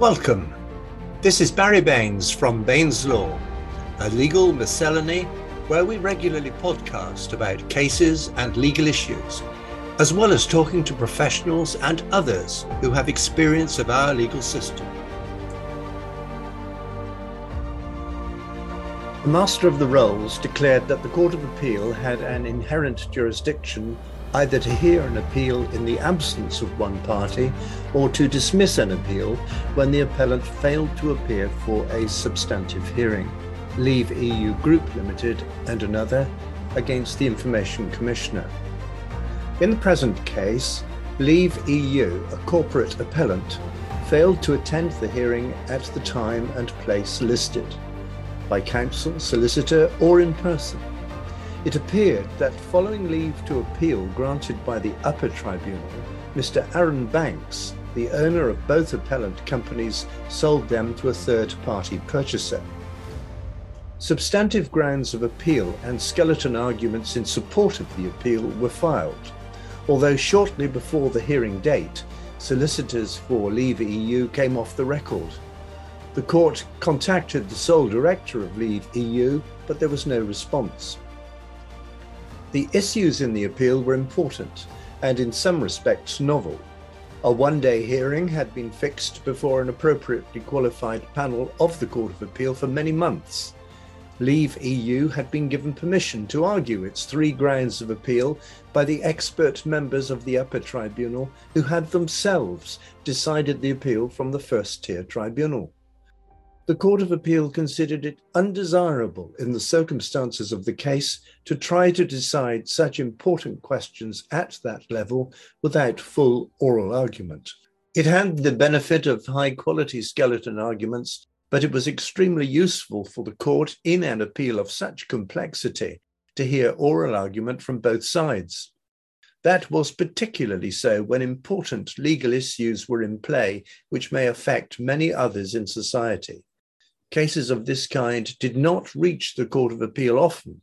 Welcome. This is Barry Baines from Baines Law, a legal miscellany where we regularly podcast about cases and legal issues, as well as talking to professionals and others who have experience of our legal system. The Master of the Rolls declared that the Court of Appeal had an inherent jurisdiction either to hear an appeal in the absence of one party or to dismiss an appeal when the appellant failed to appear for a substantive hearing. Leave.EU Group Ltd and another against the Information Commissioner. In the present case, Leave.EU, a corporate appellant, failed to attend the hearing at the time and place listed, by counsel, solicitor or in person. It appeared that following leave to appeal granted by the Upper Tribunal, Mr. Aaron Banks, the owner of both appellant companies, sold them to a third-party purchaser. Substantive grounds of appeal and skeleton arguments in support of the appeal were filed, although shortly before the hearing date, solicitors for Leave.EU came off the record. The court contacted the sole director of Leave.EU, but there was no response. The issues in the appeal were important and in some respects novel. A one-day hearing had been fixed before an appropriately qualified panel of the Court of Appeal for many months. Leave.EU had been given permission to argue its three grounds of appeal by the expert members of the Upper Tribunal who had themselves decided the appeal from the first-tier tribunal. The Court of Appeal considered it undesirable in the circumstances of the case to try to decide such important questions at that level without full oral argument. It had the benefit of high-quality skeleton arguments, but it was extremely useful for the court in an appeal of such complexity to hear oral argument from both sides. That was particularly so when important legal issues were in play which may affect many others in society. Cases of this kind did not reach the Court of Appeal often.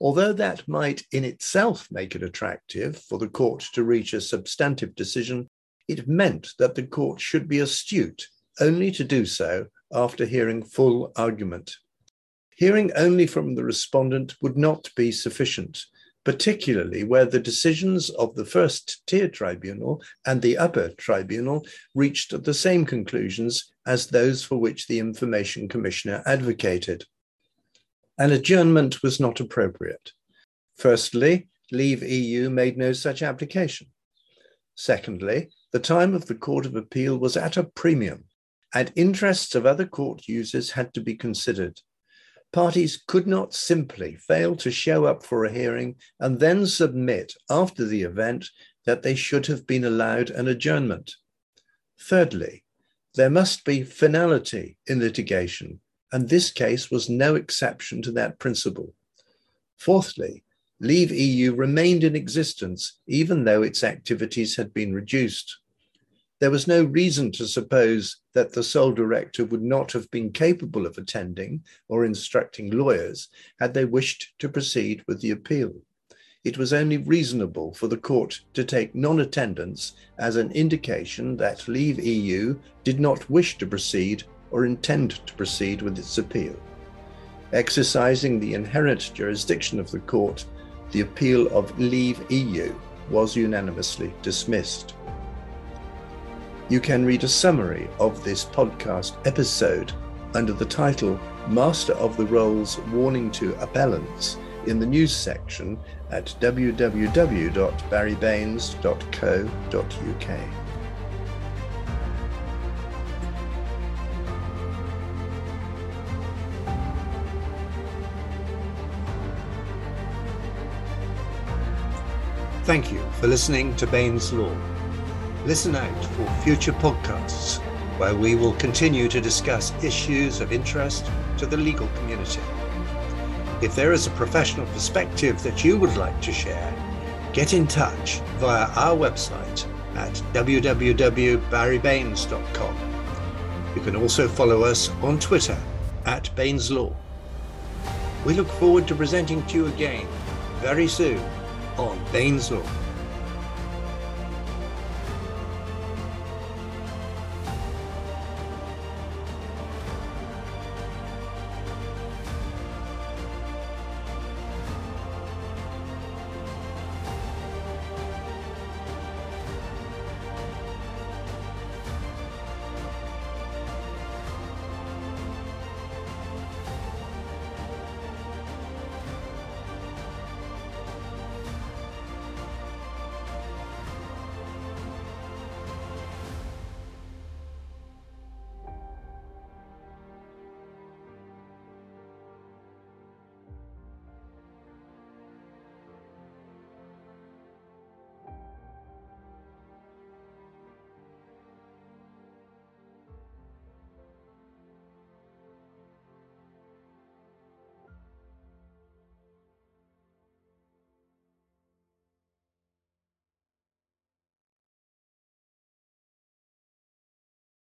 Although that might in itself make it attractive for the court to reach a substantive decision, it meant that the court should be astute only to do so after hearing full argument. Hearing only from the respondent would not be sufficient, particularly where the decisions of the first-tier tribunal and the upper tribunal reached the same conclusions as those for which the Information Commissioner advocated. An adjournment was not appropriate. Firstly, Leave.EU made no such application. Secondly, the time of the Court of Appeal was at a premium, and interests of other court users had to be considered. Parties could not simply fail to show up for a hearing and then submit after the event that they should have been allowed an adjournment. Thirdly, there must be finality in litigation, and this case was no exception to that principle. Fourthly, Leave.EU remained in existence even though its activities had been reduced. There was no reason to suppose that the sole director would not have been capable of attending or instructing lawyers had they wished to proceed with the appeal. It was only reasonable for the court to take non-attendance as an indication that Leave.EU did not wish to proceed or intend to proceed with its appeal. Exercising the inherent jurisdiction of the court, the appeal of Leave.EU was unanimously dismissed. You can read a summary of this podcast episode under the title Master of the Rolls Warning to Appellants in the news section at www.barrybaines.co.uk. Thank you for listening to Baines Law. Listen out for future podcasts where we will continue to discuss issues of interest to the legal community. If there is a professional perspective that you would like to share, get in touch via our website at www.barrybaines.com. You can also follow us on Twitter at Baines Law. We look forward to presenting to you again very soon on Baines Law.